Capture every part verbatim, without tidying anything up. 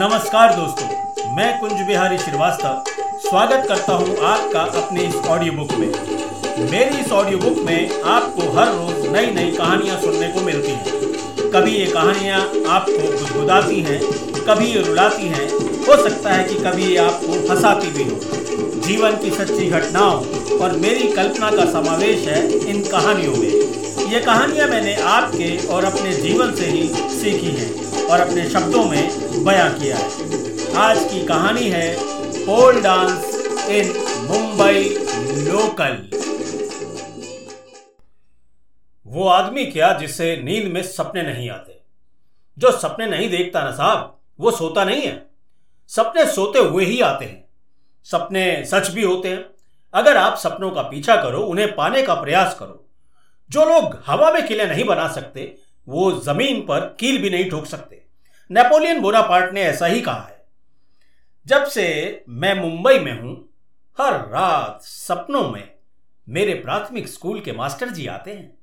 नमस्कार दोस्तों, मैं कुंज बिहारी श्रीवास्तव स्वागत करता हूं आपका अपने इस ऑडियो बुक में। मेरी इस ऑडियो बुक में आपको हर रोज नई नई कहानियां सुनने को मिलती हैं। कभी ये कहानियां आपको गुदगुदाती हैं, कभी ये रुलाती हैं, हो सकता है कि कभी ये आपको हंसाती भी हो। जीवन की सच्ची घटनाओं और मेरी कल्पना का समावेश है इन कहानियों में। ये कहानियाँ मैंने आपके और अपने जीवन से ही सीखी हैं और अपने शब्दों में बयां किया है। आज की कहानी है पोलडांस इन मुंबई लोकल। वो आदमी क्या जिसे नींद में सपने नहीं आते। जो सपने नहीं देखता ना साहब, वो सोता नहीं है। सपने सोते हुए ही आते हैं। सपने सच भी होते हैं। अगर आप सपनों का पीछा करो, उन्हें पाने का प्रयास करो। जो लोग हवा में किले नहीं बना सकते, वो जमीन पर कील भी नहीं ठोक सकते। नेपोलियन बोनापार्ट ने ऐसा ही कहा है। जब से मैं मुंबई में हूं, हर रात सपनों में मेरे प्राथमिक स्कूल के मास्टर जी आते हैं।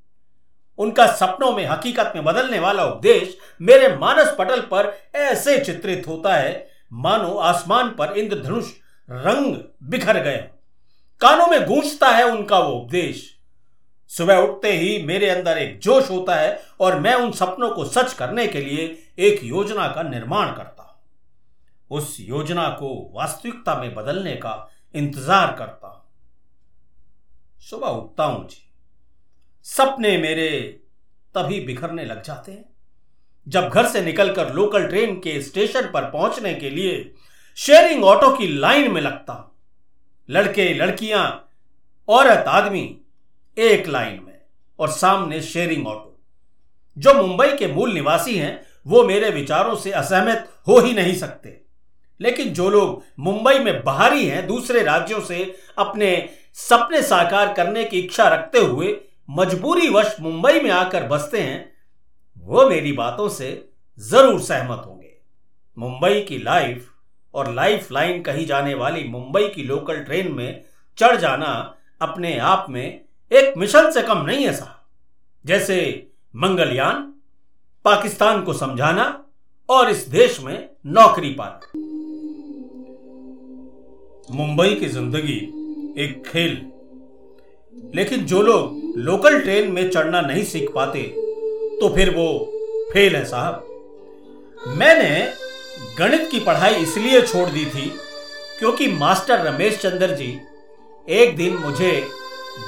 उनका सपनों में हकीकत में बदलने वाला उपदेश मेरे मानस पटल पर ऐसे चित्रित होता है मानो आसमान पर इंद्रधनुष रंग बिखर गए। कानों में गूंजता है उनका वो उपदेश। सुबह उठते ही मेरे अंदर एक जोश होता है और मैं उन सपनों को सच करने के लिए एक योजना का निर्माण करता हूं। उस योजना को वास्तविकता में बदलने का इंतजार करता हूं। सुबह उठता हूं जी, सपने मेरे तभी बिखरने लग जाते हैं जब घर से निकलकर लोकल ट्रेन के स्टेशन पर पहुंचने के लिए शेयरिंग ऑटो की लाइन में लगता हूं। लड़के लड़कियां, औरत आदमी, एक लाइन में और सामने शेयरिंग ऑटो। जो मुंबई के मूल निवासी हैं वो मेरे विचारों से असहमत हो ही नहीं सकते, लेकिन जो लोग मुंबई में बाहरी हैं, दूसरे राज्यों से अपने सपने साकार करने की इच्छा रखते हुए मजबूरीवश मुंबई में आकर बसते हैं, वो मेरी बातों से जरूर सहमत होंगे। मुंबई की लाइफ और लाइफ लाइन कही जाने वाली मुंबई की लोकल ट्रेन में चढ़ जाना अपने आप में एक मिशन से कम नहीं है साहब। जैसे मंगलयान, पाकिस्तान को समझाना और इस देश में नौकरी पाना। मुंबई की जिंदगी एक खेल, लेकिन जो लोग लोकल ट्रेन में चढ़ना नहीं सीख पाते तो फिर वो फेल है साहब। मैंने गणित की पढ़ाई इसलिए छोड़ दी थी क्योंकि मास्टर रमेश चंद्र जी एक दिन मुझे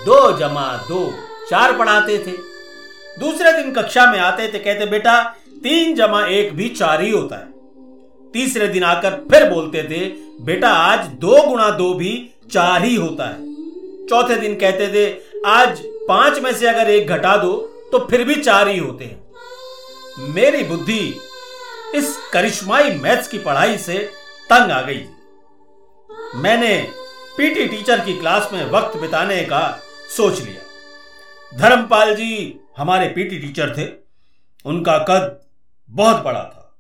दो जमा दो चार पढ़ाते थे। दूसरे दिन कक्षा में आते थे, कहते बेटा तीन जमा एक भी चार ही होता है। तीसरे दिन आकर फिर बोलते थे बेटा आज दो गुणा दो भी चार ही होता है। चौथे दिन कहते थे आज पांच में से अगर एक घटा दो तो फिर भी चार ही होते हैं। मेरी बुद्धि इस करिश्माई मैथ्स की पढ़ाई से तंग आ गई। मैंने पीटी टीचर की क्लास में वक्त बिताने का सोच लिया। धर्मपाल जी हमारे पीटी टीचर थे। उनका कद बहुत बड़ा था।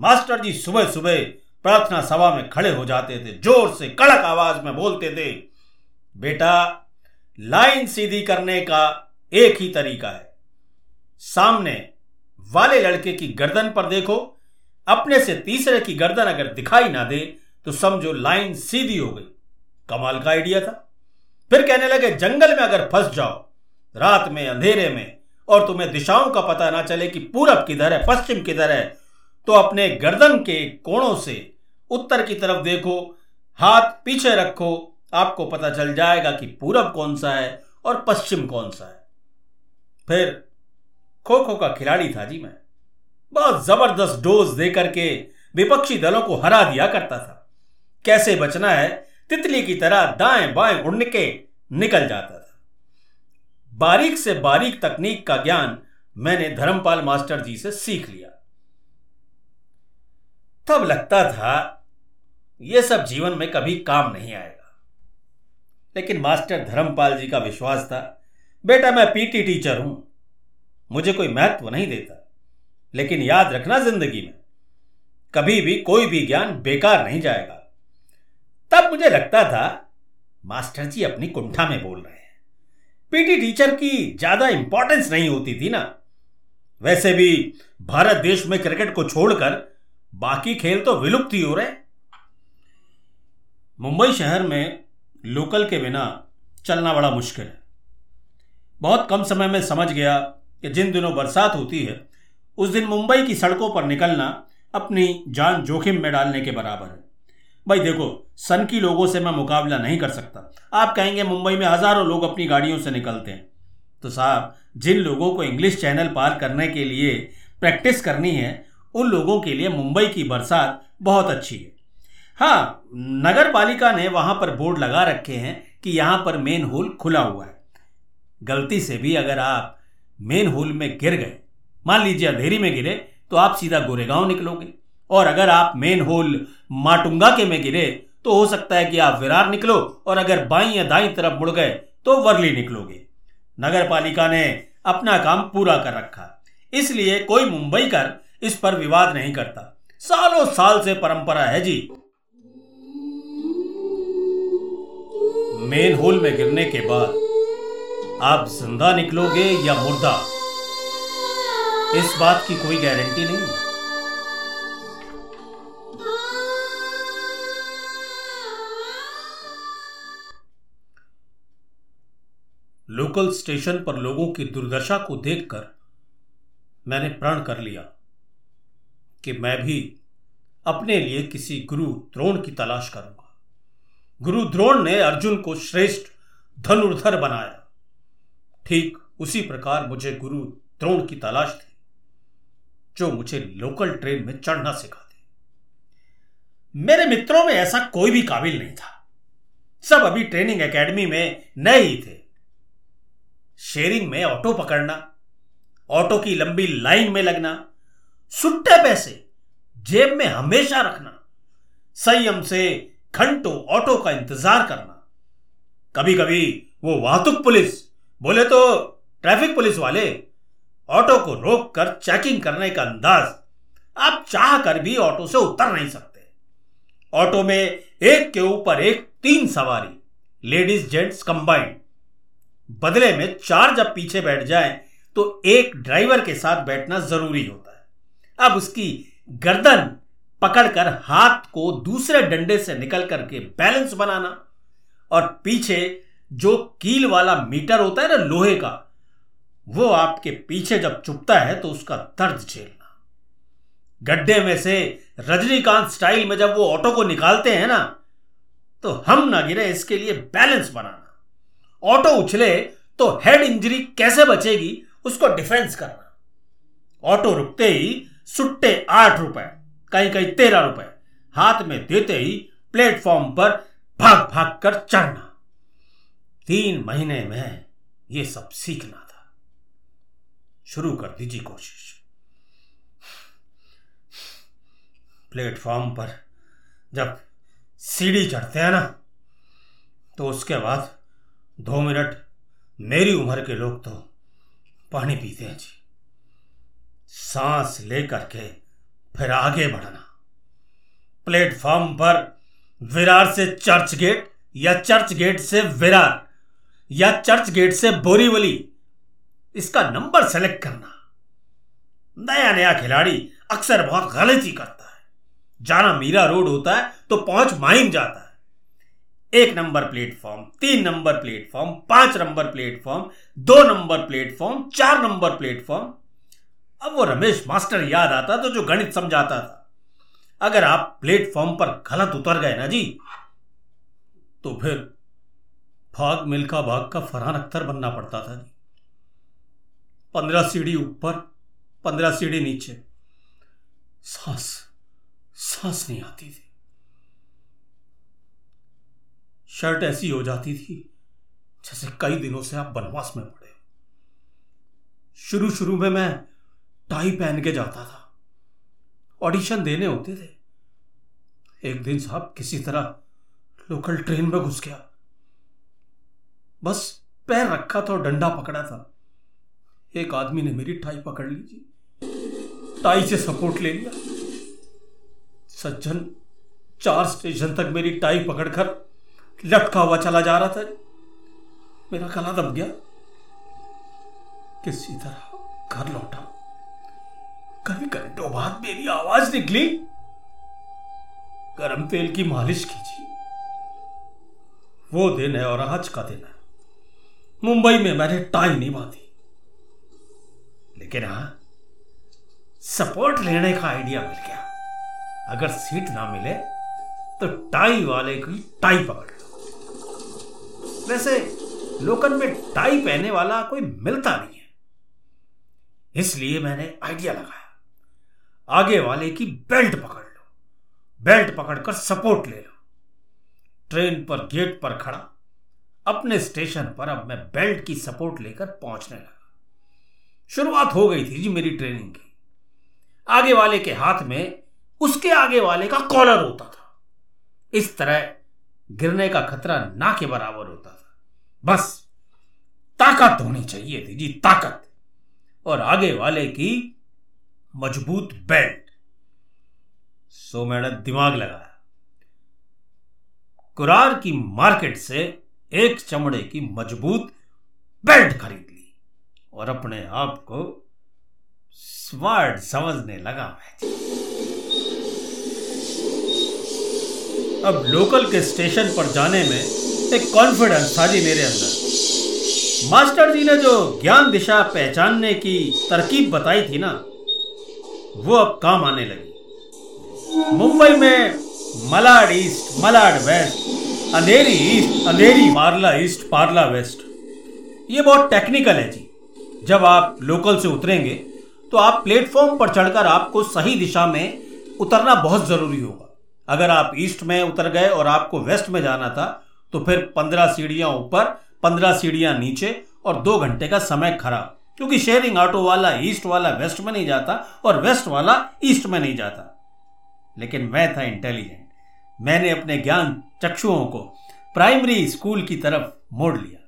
मास्टर जी सुबह सुबह प्रार्थना सभा में खड़े हो जाते थे, जोर से कड़क आवाज में बोलते थे बेटा लाइन सीधी करने का एक ही तरीका है, सामने वाले लड़के की गर्दन पर देखो, अपने से तीसरे की गर्दन अगर दिखाई ना दे तो समझो लाइन सीधी हो गई। कमाल का आइडिया था। फिर कहने लगे जंगल में अगर फंस जाओ रात में अंधेरे में और तुम्हें दिशाओं का पता ना चले कि पूरब किधर है पश्चिम किधर है, तो अपने गर्दन के कोणों से उत्तर की तरफ देखो, हाथ पीछे रखो, आपको पता चल जाएगा कि पूरब कौन सा है और पश्चिम कौन सा है। फिर खो खो का खिलाड़ी था जी मैं। बहुत जबरदस्त डोज देकर के विपक्षी दलों को हरा दिया करता था। कैसे बचना है, तितली की तरह दाएं बाएं उड़ के निकल जाता था। बारीक से बारीक तकनीक का ज्ञान मैंने धर्मपाल मास्टर जी से सीख लिया। तब लगता था यह सब जीवन में कभी काम नहीं आएगा, लेकिन मास्टर धर्मपाल जी का विश्वास था बेटा मैं पीटी टीचर हूं, मुझे कोई महत्व नहीं देता, लेकिन याद रखना जिंदगी में कभी भी कोई भी ज्ञान बेकार नहीं जाएगा। तब मुझे लगता था मास्टर जी अपनी कुंठा में बोल रहे हैं। पीटी टीचर की ज्यादा इंपॉर्टेंस नहीं होती थी ना। वैसे भी भारत देश में क्रिकेट को छोड़कर बाकी खेल तो विलुप्त ही हो रहे। मुंबई शहर में लोकल के बिना चलना बड़ा मुश्किल है। बहुत कम समय में समझ गया कि जिन दिनों बरसात होती है उस दिन मुंबई की सड़कों पर निकलना अपनी जान जोखिम में डालने के बराबर है। भाई देखो, सन की लोगों से मैं मुकाबला नहीं कर सकता। आप कहेंगे मुंबई में हज़ारों लोग अपनी गाड़ियों से निकलते हैं, तो साहब जिन लोगों को इंग्लिश चैनल पार करने के लिए प्रैक्टिस करनी है उन लोगों के लिए मुंबई की बरसात बहुत अच्छी है। हाँ, नगर पालिका ने वहाँ पर बोर्ड लगा रखे हैं कि यहाँ पर मेन होल खुला हुआ है। गलती से भी अगर आप मेन होल में गिर गए, मान लीजिए अंधेरी में गिरे, तो आप सीधा गोरेगांव निकलोगे, और अगर आप मेन होल माटुंगा के में गिरे तो हो सकता है कि आप विरार निकलो, और अगर बाईं या दाईं तरफ मुड़ गए तो वर्ली निकलोगे। नगर पालिका ने अपना काम पूरा कर रखा, इसलिए कोई मुंबईकर इस पर विवाद नहीं करता। सालों साल से परंपरा है जी। मेन होल में गिरने के बाद आप जिंदा निकलोगे या मुर्दा, इस बात की कोई गारंटी नहीं है। लोकल स्टेशन पर लोगों की दुर्दशा को देखकर मैंने प्रण कर लिया कि मैं भी अपने लिए किसी गुरु द्रोण की तलाश करूंगा। गुरु द्रोण ने अर्जुन को श्रेष्ठ धनुर्धर बनाया, ठीक उसी प्रकार मुझे गुरु द्रोण की तलाश थी जो मुझे लोकल ट्रेन में चढ़ना सिखा दी। मेरे मित्रों में ऐसा कोई भी काबिल नहीं था, सब अभी ट्रेनिंग एकेडमी में नए ही थे। शेयरिंग में ऑटो पकड़ना, ऑटो की लंबी लाइन में लगना, सुट्टे पैसे जेब में हमेशा रखना, संयम से घंटों ऑटो का इंतजार करना, कभी कभी वो वाहतुक पुलिस, बोले तो ट्रैफिक पुलिस वाले, ऑटो को रोककर चेकिंग करने का अंदाज। आप चाह कर भी ऑटो से उतर नहीं सकते। ऑटो में एक के ऊपर एक तीन सवारी, लेडीज जेंट्स कंबाइंड। बदले में चार जब पीछे बैठ जाएं तो एक ड्राइवर के साथ बैठना जरूरी होता है। अब उसकी गर्दन पकड़कर हाथ को दूसरे डंडे से निकल करके बैलेंस बनाना, और पीछे जो कील वाला मीटर होता है ना लोहे का, वो आपके पीछे जब चुपता है तो उसका दर्द झेलना। गड्ढे में से रजनीकांत स्टाइल में जब वो ऑटो को निकालते हैं ना, तो हम ना गिरे इसके लिए बैलेंस बनाना, ऑटो उछले तो हेड इंजरी कैसे बचेगी उसको डिफेंस करना। ऑटो रुकते ही सुट्टे आठ रुपए, कहीं कहीं तेरह रुपए हाथ में देते ही प्लेटफॉर्म पर भाग भाग कर चढ़ना। तीन महीने में ये सब सीखना था। शुरू कर दीजिए कोशिश। प्लेटफॉर्म पर जब सीढ़ी चढ़ते हैं ना, तो उसके बाद दो मिनट मेरी उम्र के लोग तो पानी पीते हैं जी। सांस लेकर के फिर आगे बढ़ना। प्लेटफॉर्म पर विरार से चर्च गेट, या चर्च गेट से विरार, या चर्च गेट से बोरीवली, इसका नंबर सेलेक्ट करना। नया नया खिलाड़ी अक्सर बहुत गलती करता है। जाना मीरा रोड होता है तो पहुंच माहिम जाता है। एक नंबर प्लेटफॉर्म, तीन नंबर प्लेटफॉर्म, पांच नंबर प्लेटफॉर्म, दो नंबर प्लेटफॉर्म, चार नंबर प्लेटफॉर्म। अब वो रमेश मास्टर याद आता तो जो गणित समझाता था। अगर आप प्लेटफॉर्म पर गलत उतर गए ना जी, तो फिर भाग मिल्खा भाग का फरहान अख्तर बनना पड़ता था जी। पंद्रह सीढ़ी ऊपर, पंद्रह सीढ़ी नीचे। सांस सांस नहीं आती थी। शर्ट ऐसी हो जाती थी जैसे कई दिनों से आप बनवास में पड़े। शुरू शुरू में मैं टाई पहन के जाता था, ऑडिशन देने होते थे। एक दिन साहब किसी तरह लोकल ट्रेन में घुस गया। बस पैर रखा था और डंडा पकड़ा था। एक आदमी ने मेरी टाई पकड़ ली जी, टाई से सपोर्ट ले लिया। सज्जन चार स्टेशन तक मेरी टाई पकड़कर लटका हुआ चला जा रहा था। मेरा गला दब गया। किसी तरह घर लौटा। कई घंटों बाद मेरी आवाज निकली, गर्म तेल की मालिश कीजिए। वो दिन है और आज का दिन है। मुंबई में मैंने टाई नहीं बांधी, लेकिन हाँ सपोर्ट लेने का आइडिया मिल गया। अगर सीट ना मिले तो टाई वाले की टाई पकड़ लो। वैसे लोकल में टाई पहनने वाला कोई मिलता नहीं है, इसलिए मैंने आइडिया लगाया आगे वाले की बेल्ट पकड़ लो, बेल्ट पकड़कर सपोर्ट ले लो। ट्रेन पर गेट पर खड़ा अपने स्टेशन पर अब मैं बेल्ट की सपोर्ट लेकर पहुंचने लगा। शुरुआत हो गई थी जी मेरी ट्रेनिंग की। आगे वाले के हाथ में उसके आगे वाले का कॉलर होता था, इस तरह गिरने का खतरा ना के बराबर होता था। बस ताकत होनी चाहिए थी जी, ताकत और आगे वाले की मजबूत बेल्ट। सो मैंने दिमाग लगाया, कुरार की मार्केट से एक चमड़े की मजबूत बेल्ट खरीद ली और अपने आप को स्मार्ट समझने लगा। अब लोकल के स्टेशन पर जाने में एक कॉन्फिडेंस था जी मेरे अंदर। मास्टर जी ने जो ज्ञान दिशा पहचानने की तरकीब बताई थी ना, वो अब काम आने लगी। मुंबई में Malad east, Malad west, Andheri east, Andheri Parla east, Parla west, ये बहुत टेक्निकल है जी। जब आप लोकल से उतरेंगे तो आप प्लेटफॉर्म पर चढ़कर आपको सही दिशा में उतरना बहुत ज़रूरी होगा। अगर आप ईस्ट में उतर गए और आपको वेस्ट में जाना था तो फिर पंद्रह सीढ़ियाँ ऊपर, पंद्रह सीढ़ियाँ नीचे और दो घंटे का समय खराब, क्योंकि शेयरिंग ऑटो वाला ईस्ट वाला वेस्ट में नहीं जाता और वेस्ट वाला ईस्ट में नहीं जाता। लेकिन मैं था इंटेलिजेंट, मैंने अपने ज्ञान चक्षुओं को प्राइमरी स्कूल की तरफ मोड़ लिया।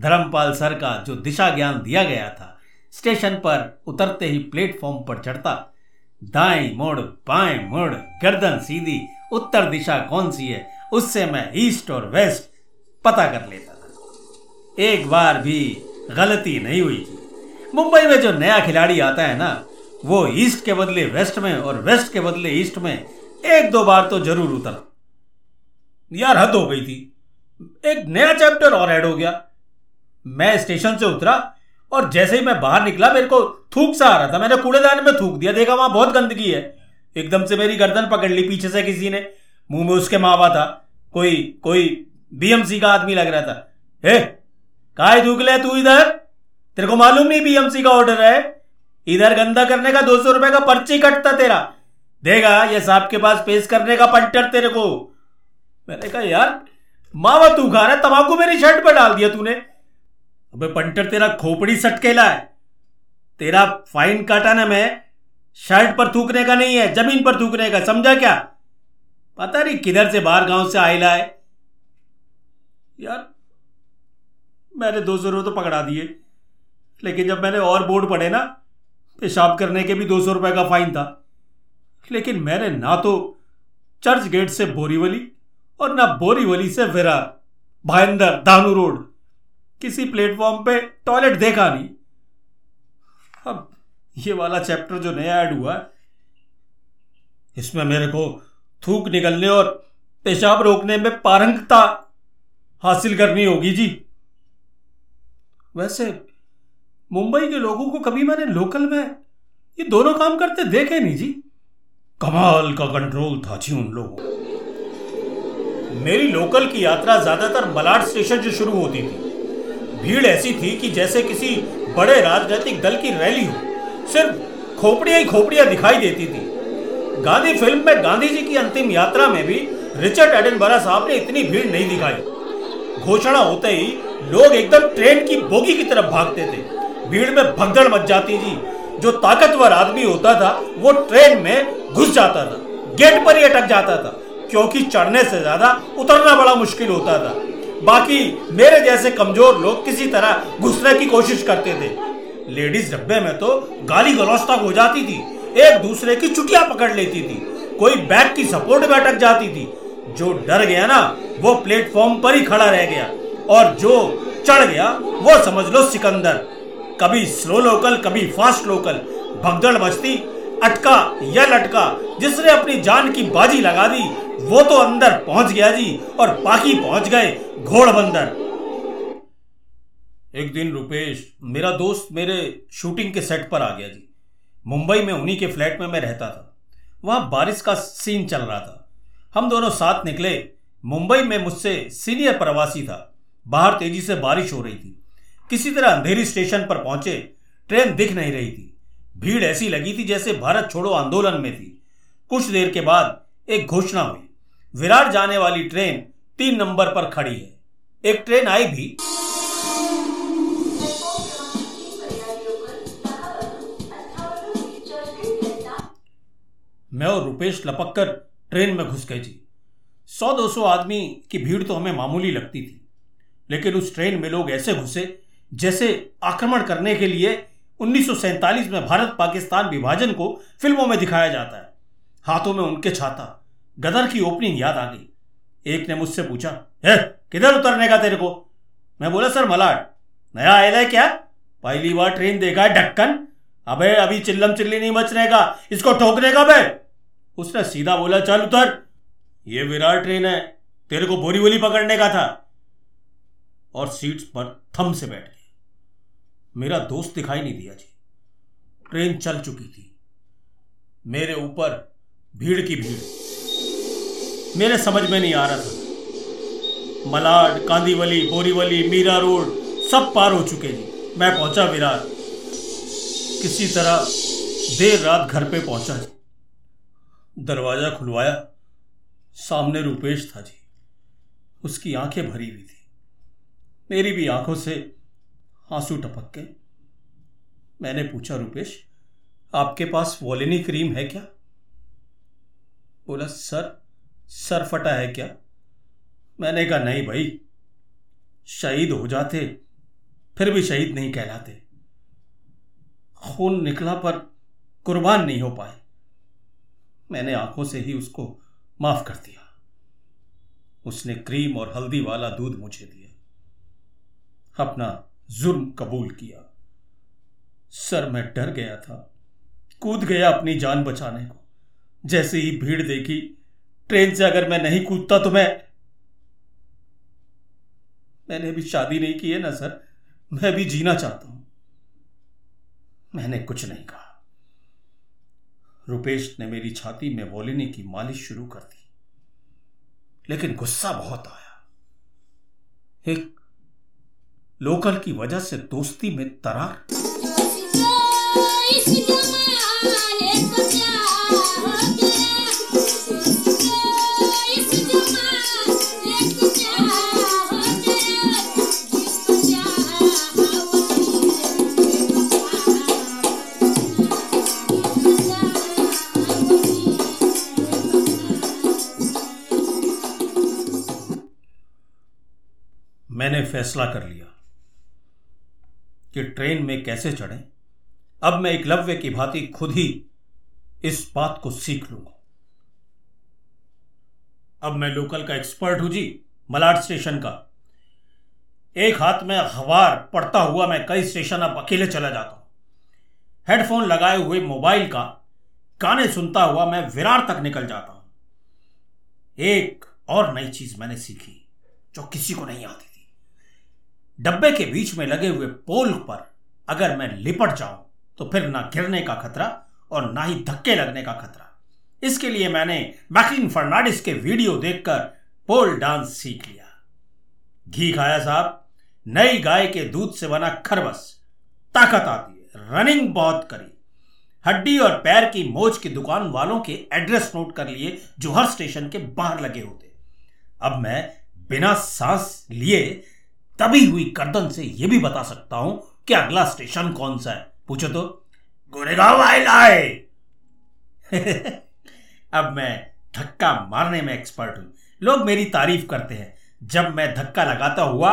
धर्मपाल सर का जो दिशा ज्ञान दिया गया था, स्टेशन पर उतरते ही प्लेटफॉर्म पर चढ़ता, दाएं मोड़, बाएं मोड़, गर्दन सीधी, उत्तर दिशा कौन सी है, उससे मैं ईस्ट और वेस्ट पता कर लेता था। एक बार भी गलती नहीं हुई थी। मुंबई में जो नया खिलाड़ी आता है ना, वो ईस्ट के बदले वेस्ट में और वेस्ट के बदले ईस्ट में एक दो बार तो जरूर उतरा। यार हद हो गई थी, एक नया चैप्टर और ऐड हो गया। मैं स्टेशन से उतरा और जैसे ही मैं बाहर निकला मेरे को थूक सा आ रहा था। मैंने कूड़ेदान में थूक दिया, देखा वहां बहुत गंदगी है। एकदम से मेरी गर्दन पकड़ ली पीछे से किसी ने, मुंह में उसके मावा था, कोई कोई बीएमसी का आदमी लग रहा था। हे काय थूक ले तू इधर, तेरे को मालूम नहीं बीएमसी का ऑर्डर है, इधर गंदा करने का दो सौ रुपए का पर्ची कटता तेरा, देगा ये साहब के पास पेश करने का पंटर तेरे को। मैंने कहा यार मावा तू खा रहा है, तम्बाकू मेरी शर्ट पर डाल दिया तूने। अबे पंटर तेरा खोपड़ी सटकेला है, तेरा फाइन काटाना मैं शर्ट पर थूकने का नहीं है, जमीन पर थूकने का, समझा क्या। पता नहीं किधर से बाहर गांव से आयला है। यार मैंने दो सौ रुपये तो पकड़ा दिए, लेकिन जब मैंने और बोर्ड पढ़े ना, पेशाब करने के भी दो सौ रुपये का फाइन था। लेकिन मैंने ना तो चर्च गेट से बोरीवली और ना बोरीवली से विरार, भाईंदर, धानू रोड, किसी प्लेटफॉर्म पे टॉयलेट देखा नहीं। अब ये वाला चैप्टर जो नया ऐड हुआ है, इसमें मेरे को थूक निकलने और पेशाब रोकने में पारंगता हासिल करनी होगी जी। वैसे मुंबई के लोगों को कभी मैंने लोकल में ये दोनों काम करते देखे नहीं जी। कमाल का कंट्रोल था जी उन लोगों को। मेरी लोकल की यात्रा ज्यादातर मलाड स्टेशन से शुरू होती थी। भीड़ ऐसी थी कि जैसे किसी बड़े राजनीतिक दल की रैली हो, सिर्फ खोपड़ियां ही खोपड़ियां दिखाई देती थी। गांधी फिल्म में गांधी जी की अंतिम यात्रा में भी रिचर्ड एडिनबरा साहब ने इतनी भीड़ नहीं दिखाई। घोषणा होते ही लोग एकदम ट्रेन की बोगी की तरफ भागते थे। भीड़ में भगदड़ मच जाती थी। जो ताकतवर आदमी होता था वो ट्रेन में घुस जाता था, गेट पर ही अटक जाता था, क्योंकि चढ़ने से ज्यादा उतरना बड़ा मुश्किल होता था। बाकी मेरे जैसे कमजोर लोग किसी तरह घुसने की कोशिश करते थे। लेडीज डब्बे में तो गाली गलौज तक हो जाती थी, एक दूसरे की चुटिया पकड़ लेती थी, कोई बैग की सपोर्ट में अटक जाती थी। जो डर गया ना वो प्लेटफॉर्म पर ही खड़ा रह गया, और जो चढ़ गया वो समझ लो सिकंदर। कभी स्लो लोकल, कभी फास्ट लोकल, भगदड़ मचती, अटका या लटका, जिसने अपनी जान की बाजी लगा दी वो तो अंदर पहुंच गया जी और बाकी पहुंच गए घोड़बंदर। एक दिन रुपेश मेरा दोस्त मेरे शूटिंग के सेट पर आ गया जी। मुंबई में उन्हीं के फ्लैट में मैं रहता था। वहां बारिश का सीन चल रहा था। हम दोनों साथ निकले। मुंबई में मुझसे सीनियर प्रवासी था। बाहर तेजी से बारिश हो रही थी। किसी तरह अंधेरी स्टेशन पर पहुंचे। ट्रेन दिख नहीं रही थी। भीड़ ऐसी लगी थी जैसे भारत छोड़ो आंदोलन में थी। कुछ देर के बाद एक घोषणा हुई, विरार जाने वाली ट्रेन तीन नंबर पर खड़ी है। एक ट्रेन आई भी, मैं और रुपेश लपक कर ट्रेन में घुस गए जी। सौ दो सौ आदमी की भीड़ तो हमें मामूली लगती थी, लेकिन उस ट्रेन में लोग ऐसे घुसे जैसे आक्रमण करने के लिए उन्नीस सौ सैंतालीस में भारत पाकिस्तान विभाजन को फिल्मों में दिखाया जाता है। हाथों में उनके छाता, गदर की ओपनिंग याद आ गई। एक ने मुझसे पूछा, हे किधर उतरने का तेरे को? मैं बोला, सर मलाड नया आयल है क्या? पहली बार ट्रेन देखा है ढक्कन। अबे अभी चिल्लम चिल्ली नहीं मचने का, इसको ठोकने का बे। उसने सीधा बोला, चल उतर, ये विराट ट्रेन है, तेरे को बोरीवली पकड़ने का था। और सीट्स पर थम से बैठ गए। मेरा दोस्त दिखाई नहीं दिया जी। ट्रेन चल चुकी थी। मेरे ऊपर भीड़ की भीड़। मेरे समझ में नहीं आ रहा था। मलाड, कांदीवली, बोरीवली, मीरा रोड सब पार हो चुके थे। मैं पहुंचा विरार। किसी तरह देर रात घर पे पहुंचा जी। दरवाजा खुलवाया। सामने रुपेश था जी। उसकी आंखें भरी हुई थी। मेरी भी आंखों से आंसू टपक गए। मैंने पूछा, रुपेश आपके पास वॉलिनी क्रीम है क्या? बोला, सर सर फटा है क्या? मैंने कहा, नहीं भाई, शहीद हो जाते फिर भी शहीद नहीं कहलाते। खून निकला पर कुर्बान नहीं हो पाए। मैंने आंखों से ही उसको माफ कर दिया। उसने क्रीम और हल्दी वाला दूध मुझे दिया। अपना जुर्म कबूल किया। सर मैं डर गया था। कूद गया अपनी जान बचाने को। जैसे ही भीड़ देखी, ट्रेन से अगर मैं नहीं कूदता तो मैं मैंने अभी शादी नहीं की है ना सर, मैं भी जीना चाहता हूं। मैंने कुछ नहीं कहा। रुपेश ने मेरी छाती में वोलिनी की मालिश शुरू कर दी, लेकिन गुस्सा बहुत आया। एक लोकल की वजह से दोस्ती में तरार। मैंने फैसला कर लिया कि ट्रेन में कैसे चढ़े। अब मैं एकलव्य की भांति खुद ही इस बात को सीख लूंगा। अब मैं लोकल का एक्सपर्ट हूं जी, मलाड स्टेशन का। एक हाथ में अखबार पढ़ता हुआ मैं कई स्टेशन अब अकेले चला जाता हूं। हेडफोन लगाए हुए मोबाइल का गाने सुनता हुआ मैं विरार तक निकल जाता हूं। एक और नई चीज मैंने सीखी जो किसी को नहीं आती। डब्बे के बीच में लगे हुए पोल पर अगर मैं लिपट जाऊं तो फिर ना गिरने का खतरा और ना ही धक्के लगने का खतरा। इसके लिए मैंने बकिंग फर्नाडिस के वीडियो देखकर पोलडांस सीख लिया। घी खाया साहब, नई गाय के दूध से बना खरबस, ताकत आती है, रनिंग बहुत करी। हड्डी और पैर की मोच की दुकान वालों के एड्रेस नोट कर लिए जो हर स्टेशन के बाहर लगे होते। अब मैं बिना सांस लिए तभी हुई गर्दन से यह भी बता सकता हूं कि अगला स्टेशन कौन सा है। पूछो तो गुरेगांव आए। अब मैं धक्का मारने में एक्सपर्ट हूं। लोग मेरी तारीफ करते हैं जब मैं धक्का लगाता हुआ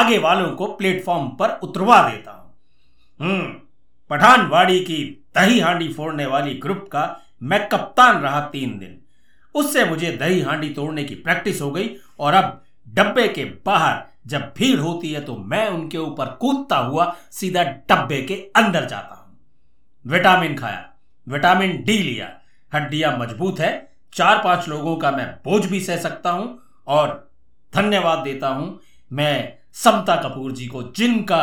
आगे वालों को प्लेटफॉर्म पर उतरवा देता हूं। हम्म पठानवाड़ी की दही हांडी फोड़ने वाली ग्रुप का मैं कप्तान रहा तीन दिन। उससे मुझे दही हांडी तोड़ने की प्रैक्टिस हो गई और अब डब्बे के बाहर जब भीड़ होती है तो मैं उनके ऊपर कूदता हुआ सीधा डब्बे के अंदर जाता हूं। विटामिन खाया, विटामिन डी लिया, हड्डियां मजबूत है, चार पांच लोगों का मैं बोझ भी सह सकता हूं और धन्यवाद देता हूं मैं समता कपूर जी को, जिनका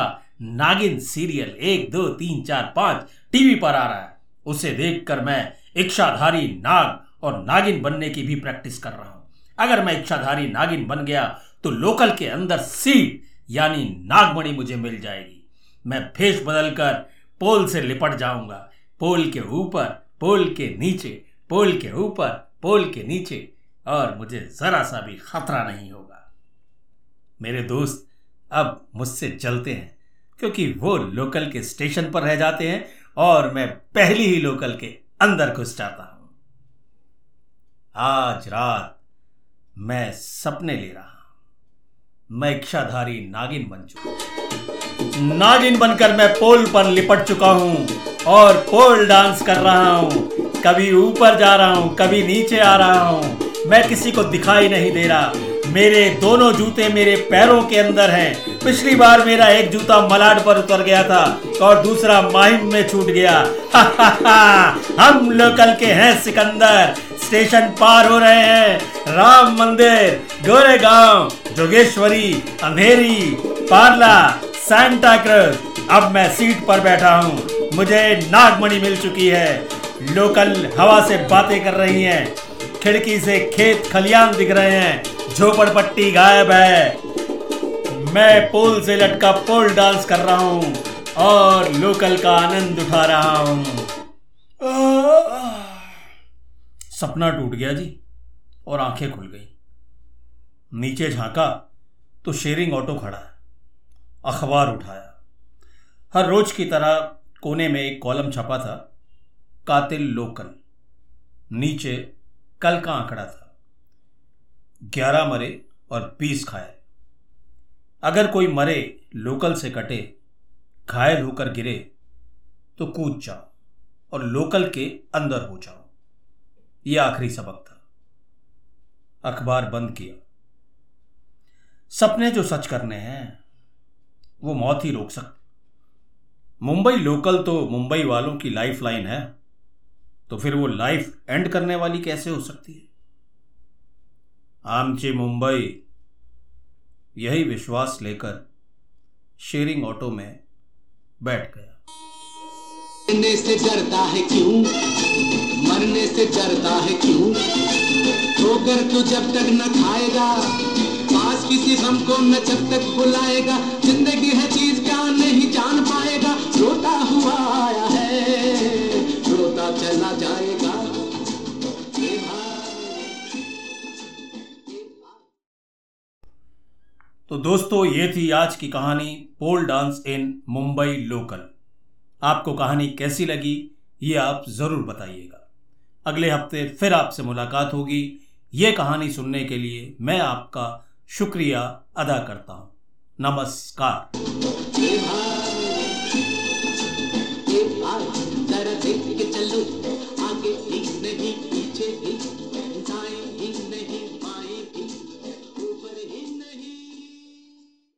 नागिन सीरियल एक दो तीन चार पांच टीवी पर आ रहा है। उसे देखकर मैं इच्छाधारी नाग और नागिन बनने की भी प्रैक्टिस कर रहा हूं। अगर मैं इच्छाधारी नागिन बन गया तो लोकल के अंदर सीट यानी नागमणि मुझे मिल जाएगी। मैं भेष बदलकर पोल से लिपट जाऊंगा। पोल के ऊपर, पोल के नीचे, पोल के ऊपर, पोल के नीचे, और मुझे जरा सा भी खतरा नहीं होगा। मेरे दोस्त अब मुझसे जलते हैं क्योंकि वो लोकल के स्टेशन पर रह जाते हैं और मैं पहली ही लोकल के अंदर घुस जाता हूं। आज रात मैं सपने ले रहा हूं। मैं इच्छाधारी नागिन बन चुका हूं। नागिन बनकर मैं पोल पर लिपट चुका हूं और पोल डांस कर रहा हूं। कभी ऊपर जा रहा हूं, कभी नीचे आ रहा हूं। मैं किसी को दिखाई नहीं दे रहा। मेरे दोनों जूते मेरे पैरों के अंदर हैं। पिछली बार मेरा एक जूता मलाड पर उतर गया था और दूसरा माहिम में छूट गया। हा हा हा, हम लोकल के हैं सिकंदर। स्टेशन पार हो रहे हैं। Ram Mandir, Goregaon, Jogeshwari, Andheri, Parla, Santa cruise. अब मैं सीट पर बैठा हूँ। मुझे नागमणि मिल चुकी है। लोकल हवा से बातें कर रही है। खिड़की से खेत खलियान दिख रहे हैं। झोपड़पट्टी गायब है। मैं पोल से लटका पोल डांस कर रहा हूं और लोकल का आनंद उठा रहा हूं। सपना टूट गया जी और आंखें खुल गई। नीचे झांका तो शेयरिंग ऑटो खड़ा है। अखबार उठाया। हर रोज की तरह कोने में एक कॉलम छपा था, कातिल लोकल। नीचे कल का आंकड़ा था, ग्यारह मरे और बीस घायल। अगर कोई मरे लोकल से कटे, घायल होकर गिरे तो कूद जाओ और लोकल के अंदर हो जाओ। यह आखिरी सबक था। अखबार बंद किया। सपने जो सच करने हैं वो मौत ही रोक सकती। मुंबई लोकल तो मुंबई वालों की लाइफ लाइन है, तो फिर वो लाइफ एंड करने वाली कैसे हो सकती है? आमची मुंबई, यही विश्वास लेकर शेयरिंग ऑटो में बैठ गया। मरने से डरता है क्यों? मरने से डरता है क्यों? ठोकर तो जब तक न खाएगा, पास किसी गम को न जब तक बुलाएगा, जिंदगी है चीज क्या नहीं जान पाएगा। रोता हुआ आया है, रोता चला जाएगा। तो दोस्तों, ये थी आज की कहानी pole dance in Mumbai local. आपको कहानी कैसी लगी ये आप ज़रूर बताइएगा। अगले हफ्ते फिर आपसे मुलाकात होगी। ये कहानी सुनने के लिए मैं आपका शुक्रिया अदा करता हूँ। नमस्कार।